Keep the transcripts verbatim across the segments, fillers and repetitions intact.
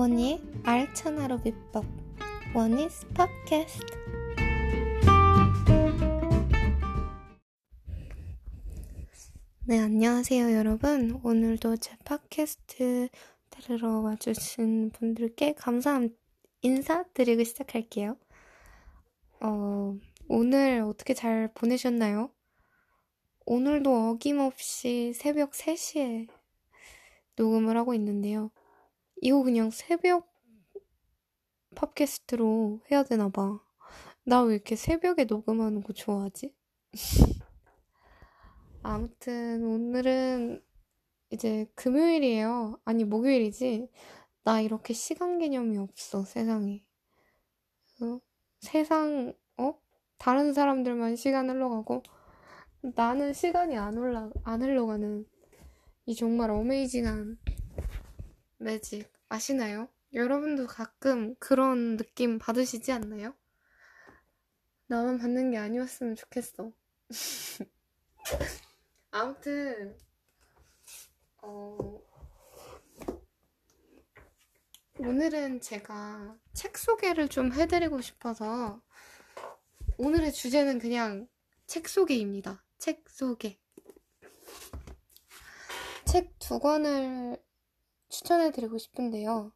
원희의 알차나로 비법, 원희's 팟캐스트. 네, 안녕하세요 여러분. 오늘도 제 팟캐스트 들으러 와주신 분들께 감사한 인사드리고 시작할게요. 어, 오늘 어떻게 잘 보내셨나요? 오늘도 어김없이 새벽 세 시에 녹음을 하고 있는데요. 이거 그냥 새벽 팟캐스트로 해야 되나봐. 나 왜 이렇게 새벽에 녹음하는 거 좋아하지? 아무튼 오늘은 이제 금요일이에요. 아니 목요일이지. 나 이렇게 시간 개념이 없어 세상에. 어? 세상 어? 다른 사람들만 시간 흘러가고 나는 시간이 안 올라 안 흘러가는 이 정말 어메이징한 매직 아시나요? 여러분도 가끔 그런 느낌 받으시지 않나요? 나만 받는 게 아니었으면 좋겠어. 아무튼 어, 오늘은 제가 책 소개를 좀 해드리고 싶어서 오늘의 주제는 그냥 책 소개입니다. 책 소개. 책 두 권을 추천해드리고 싶은데요.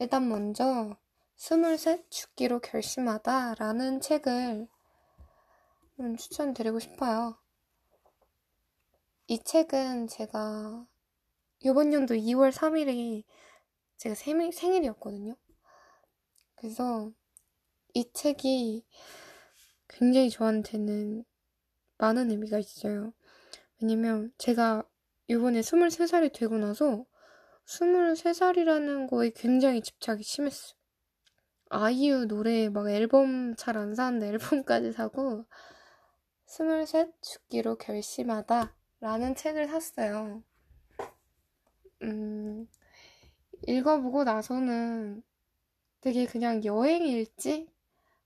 일단 먼저 스물셋 죽기로 결심하다 라는 책을 추천드리고 싶어요. 이 책은 제가 이번 연도 이월 삼일이 제가 생일, 생일이었거든요. 그래서 이 책이 굉장히 저한테는 많은 의미가 있어요. 왜냐면 제가 이번에 스물세 살이 되고 나서 스물세 살이라는 거에 굉장히 집착이 심했어요. 아이유 노래 막 앨범 잘 안 사는데 앨범까지 사고 스물셋 죽기로 결심하다 라는 책을 샀어요. 음, 읽어보고 나서는 되게 그냥 여행일지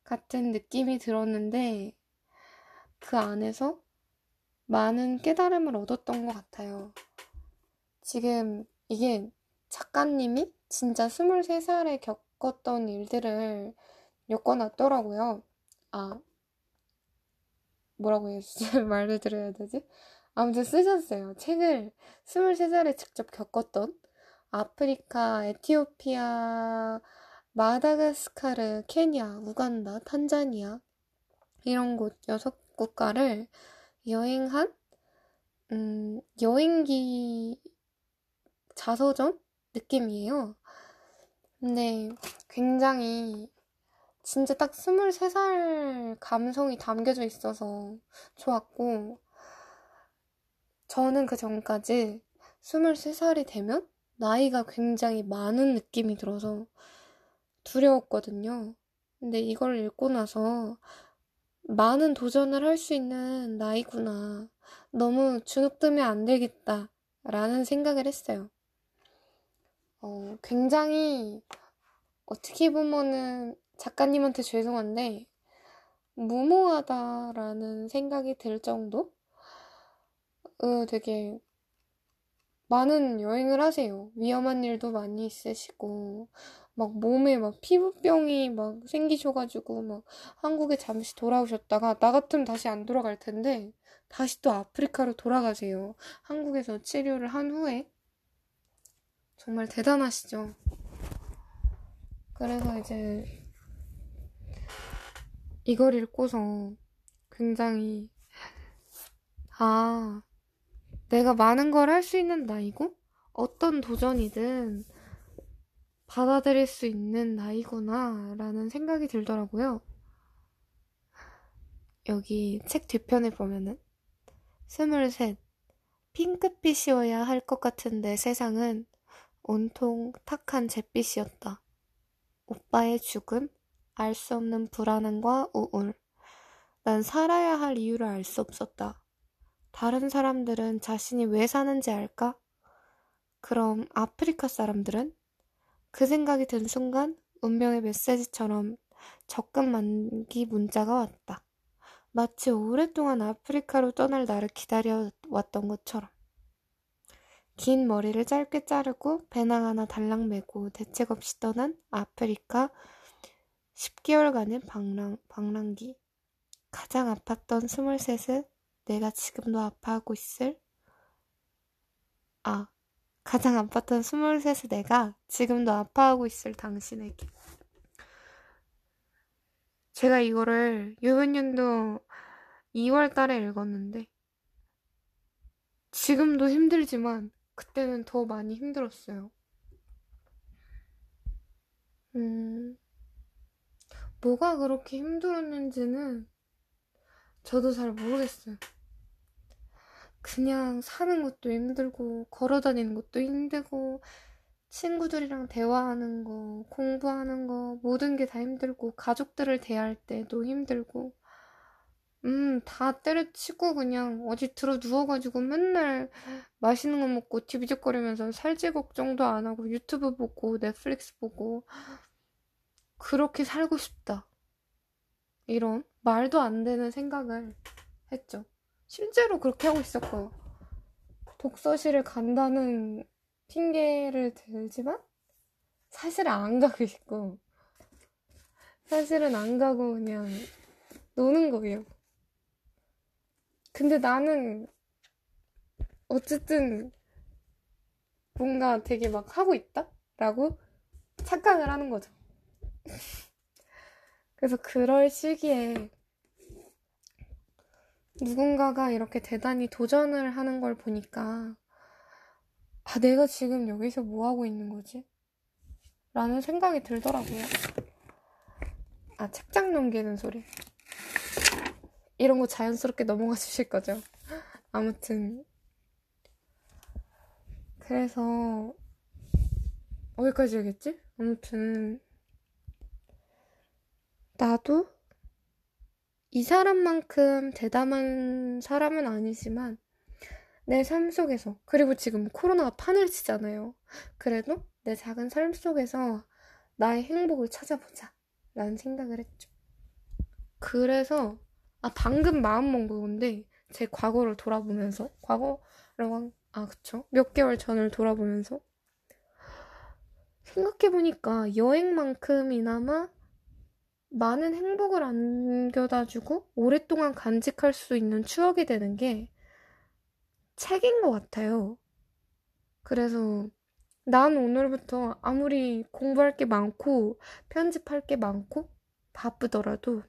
같은 느낌이 들었는데 그 안에서 많은 깨달음을 얻었던 것 같아요. 지금 이게 작가님이 진짜 스물세 살에 겪었던 일들을 엮어놨더라고요. 아, 뭐라고 해야지? 말을 들어야 되지? 아무튼 쓰셨어요. 책을 스물세 살에 직접 겪었던 아프리카, 에티오피아, 마다가스카르, 케냐, 우간다, 탄자니아 이런 곳 여섯 국가를 여행한 음, 여행기 자서전 느낌이에요. 근데 굉장히 진짜 딱 스물세 살 감성이 담겨져 있어서 좋았고 저는 그 전까지 스물세 살이 되면 나이가 굉장히 많은 느낌이 들어서 두려웠거든요. 근데 이걸 읽고 나서 많은 도전을 할 수 있는 나이구나. 너무 주눅들면 안 되겠다. 라는 생각을 했어요. 어, 굉장히 어떻게 보면은 작가님한테 죄송한데 무모하다라는 생각이 들 정도? 어, 되게 많은 여행을 하세요. 위험한 일도 많이 있으시고 막 몸에 막 피부병이 막 생기셔가지고 막 한국에 잠시 돌아오셨다가 나 같으면 다시 안 돌아갈 텐데 다시 또 아프리카로 돌아가세요. 한국에서 치료를 한 후에 정말 대단하시죠. 그래서 이제 이걸 읽고서 굉장히 아 내가 많은 걸 할 수 있는 나이고 어떤 도전이든 받아들일 수 있는 나이구나 라는 생각이 들더라고요. 여기 책 뒤편에 보면은 스물셋 핑크빛이어야 할 것 같은데 세상은 온통 탁한 잿빛이었다. 오빠의 죽음, 알 수 없는 불안함과 우울. 난 살아야 할 이유를 알 수 없었다. 다른 사람들은 자신이 왜 사는지 알까? 그럼 아프리카 사람들은? 그 생각이 든 순간 운명의 메시지처럼 적금 만기 문자가 왔다. 마치 오랫동안 아프리카로 떠날 나를 기다려왔던 것처럼. 긴 머리를 짧게 자르고 배낭 하나 달랑 메고 대책 없이 떠난 아프리카 십 개월간의 방랑, 방랑기. 가장 아팠던 스물셋은 내가 지금도 아파하고 있을 아 가장 아팠던 스물셋은 내가 지금도 아파하고 있을 당신에게. 제가 이거를 유은윤도 이월 달에 읽었는데 지금도 힘들지만 그때는 더 많이 힘들었어요. 음, 뭐가 그렇게 힘들었는지는 저도 잘 모르겠어요. 그냥 사는 것도 힘들고 걸어다니는 것도 힘들고 친구들이랑 대화하는 거, 공부하는 거 모든 게 다 힘들고 가족들을 대할 때도 힘들고 음, 다 때려치고 그냥 어디 들어 누워가지고 맨날 맛있는 거 먹고 뒤비적거리면서 살찔 걱정도 안 하고 유튜브 보고 넷플릭스 보고 그렇게 살고 싶다. 이런 말도 안 되는 생각을 했죠. 실제로 그렇게 하고 있었고요. 독서실을 간다는 핑계를 들지만 사실 안 가고 있고 사실은 안 가고 그냥 노는 거예요. 근데 나는 어쨌든 뭔가 되게 막 하고 있다라고 착각을 하는 거죠. 그래서 그럴 시기에 누군가가 이렇게 대단히 도전을 하는 걸 보니까 아, 내가 지금 여기서 뭐 하고 있는 거지? 라는 생각이 들더라고요. 아, 책장 넘기는 소리. 이런 거 자연스럽게 넘어가 주실 거죠. 아무튼 그래서 어디까지 얘기했지? 아무튼 나도 이 사람만큼 대담한 사람은 아니지만 내 삶 속에서 그리고 지금 코로나가 판을 치잖아요. 그래도 내 작은 삶 속에서 나의 행복을 찾아보자 라는 생각을 했죠. 그래서 아, 방금 마음먹은 건데 제 과거를 돌아보면서 과거라고 아 그쵸 몇 개월 전을 돌아보면서 생각해보니까 여행만큼이나마 많은 행복을 안겨다주고 오랫동안 간직할 수 있는 추억이 되는 게 책인 것 같아요. 그래서 난 오늘부터 아무리 공부할 게 많고 편집할 게 많고 바쁘더라도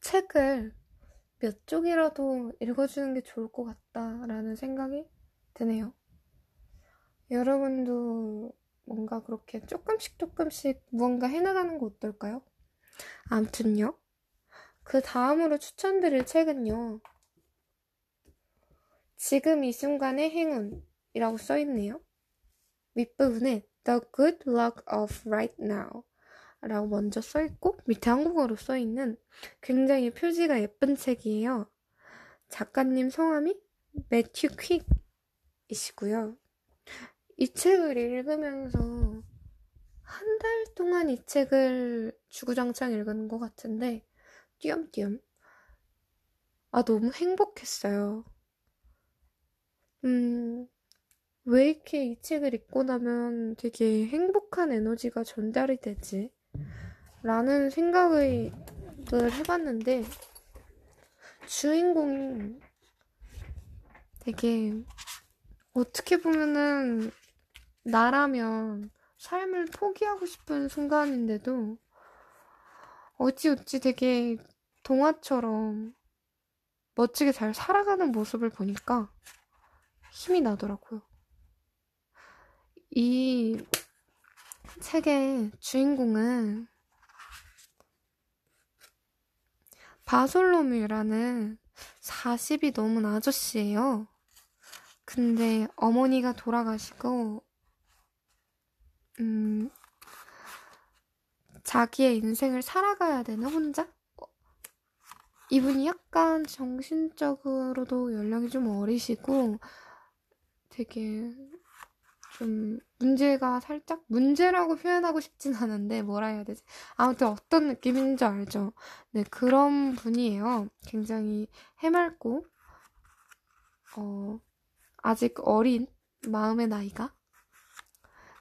책을 몇 쪽이라도 읽어주는 게 좋을 것 같다라는 생각이 드네요. 여러분도 뭔가 그렇게 조금씩 조금씩 무언가 해나가는 거 어떨까요? 아무튼요. 그 다음으로 추천드릴 책은요. 지금 이 순간의 행운이라고 써있네요. 윗부분에 The Good Luck of Right Now 라고 먼저 써있고 밑에 한국어로 써있는 굉장히 표지가 예쁜 책이에요. 작가님 성함이 매튜 퀵 이시고요. 이 책을 읽으면서 한 달 동안 이 책을 주구장창 읽은 것 같은데 띄엄띄엄 아 너무 행복했어요. 음... 왜 이렇게 이 책을 읽고 나면 되게 행복한 에너지가 전달이 되지? 라는 생각을 해봤는데 주인공이 되게 어떻게 보면은 나라면 삶을 포기하고 싶은 순간인데도 어찌어찌 되게 동화처럼 멋지게 잘 살아가는 모습을 보니까 힘이 나더라고요. 이 책의 주인공은 바솔로뮤라는 마흔이 넘은 아저씨예요. 근데 어머니가 돌아가시고 음, 자기의 인생을 살아가야 되는 혼자? 이분이 약간 정신적으로도 연령이 좀 어리시고 되게 좀 문제가 살짝 문제라고 표현하고 싶진 않은데 뭐라 해야 되지? 아무튼 어떤 느낌인지 알죠? 네, 그런 분이에요. 굉장히 해맑고 어, 아직 어린 마음의 나이가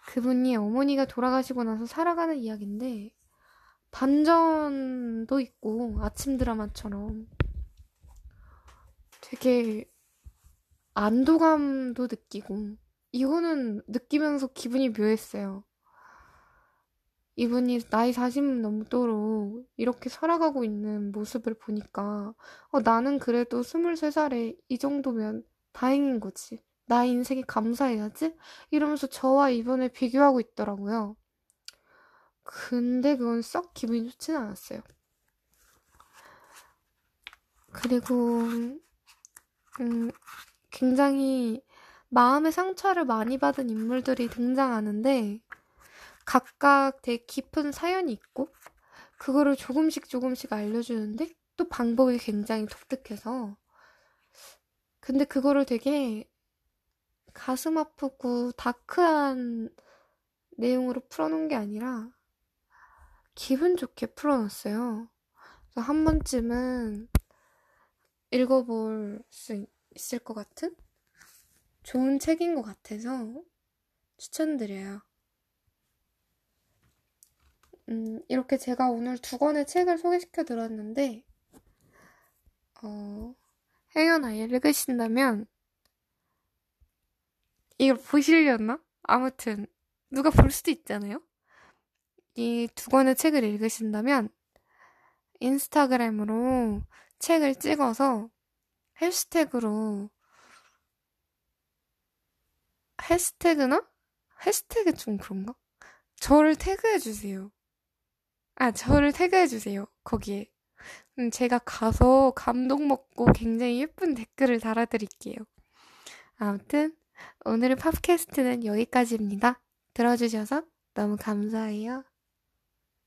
그분이 어머니가 돌아가시고 나서 살아가는 이야기인데 반전도 있고 아침 드라마처럼 되게 안도감도 느끼고 이거는 느끼면서 기분이 묘했어요. 이분이 나이 사십 넘도록 이렇게 살아가고 있는 모습을 보니까 어, 나는 그래도 스물세 살에 이 정도면 다행인 거지. 나 인생에 감사해야지? 이러면서 저와 이번에 비교하고 있더라고요. 근데 그건 썩 기분이 좋지는 않았어요. 그리고 음, 굉장히 마음의 상처를 많이 받은 인물들이 등장하는데 각각 되게 깊은 사연이 있고 그거를 조금씩 조금씩 알려주는데 또 방법이 굉장히 독특해서 근데 그거를 되게 가슴 아프고 다크한 내용으로 풀어놓은 게 아니라 기분 좋게 풀어놨어요. 그래서 한 번쯤은 읽어볼 수 있을 것 같은 좋은 책인 것 같아서 추천드려요. 음, 이렇게 제가 오늘 두 권의 책을 소개시켜 드렸는데 어, 행여 아예 읽으신다면 이걸 보시려나? 아무튼 누가 볼 수도 있잖아요. 이 두 권의 책을 읽으신다면 인스타그램으로 책을 찍어서 해시태그로 해시태그나? 해시태그 좀 그런가? 저를 태그해주세요. 아, 저를 태그해주세요. 거기에. 음, 제가 가서 감동 먹고 굉장히 예쁜 댓글을 달아드릴게요. 아무튼 오늘의 팟캐스트는 여기까지입니다. 들어주셔서 너무 감사해요.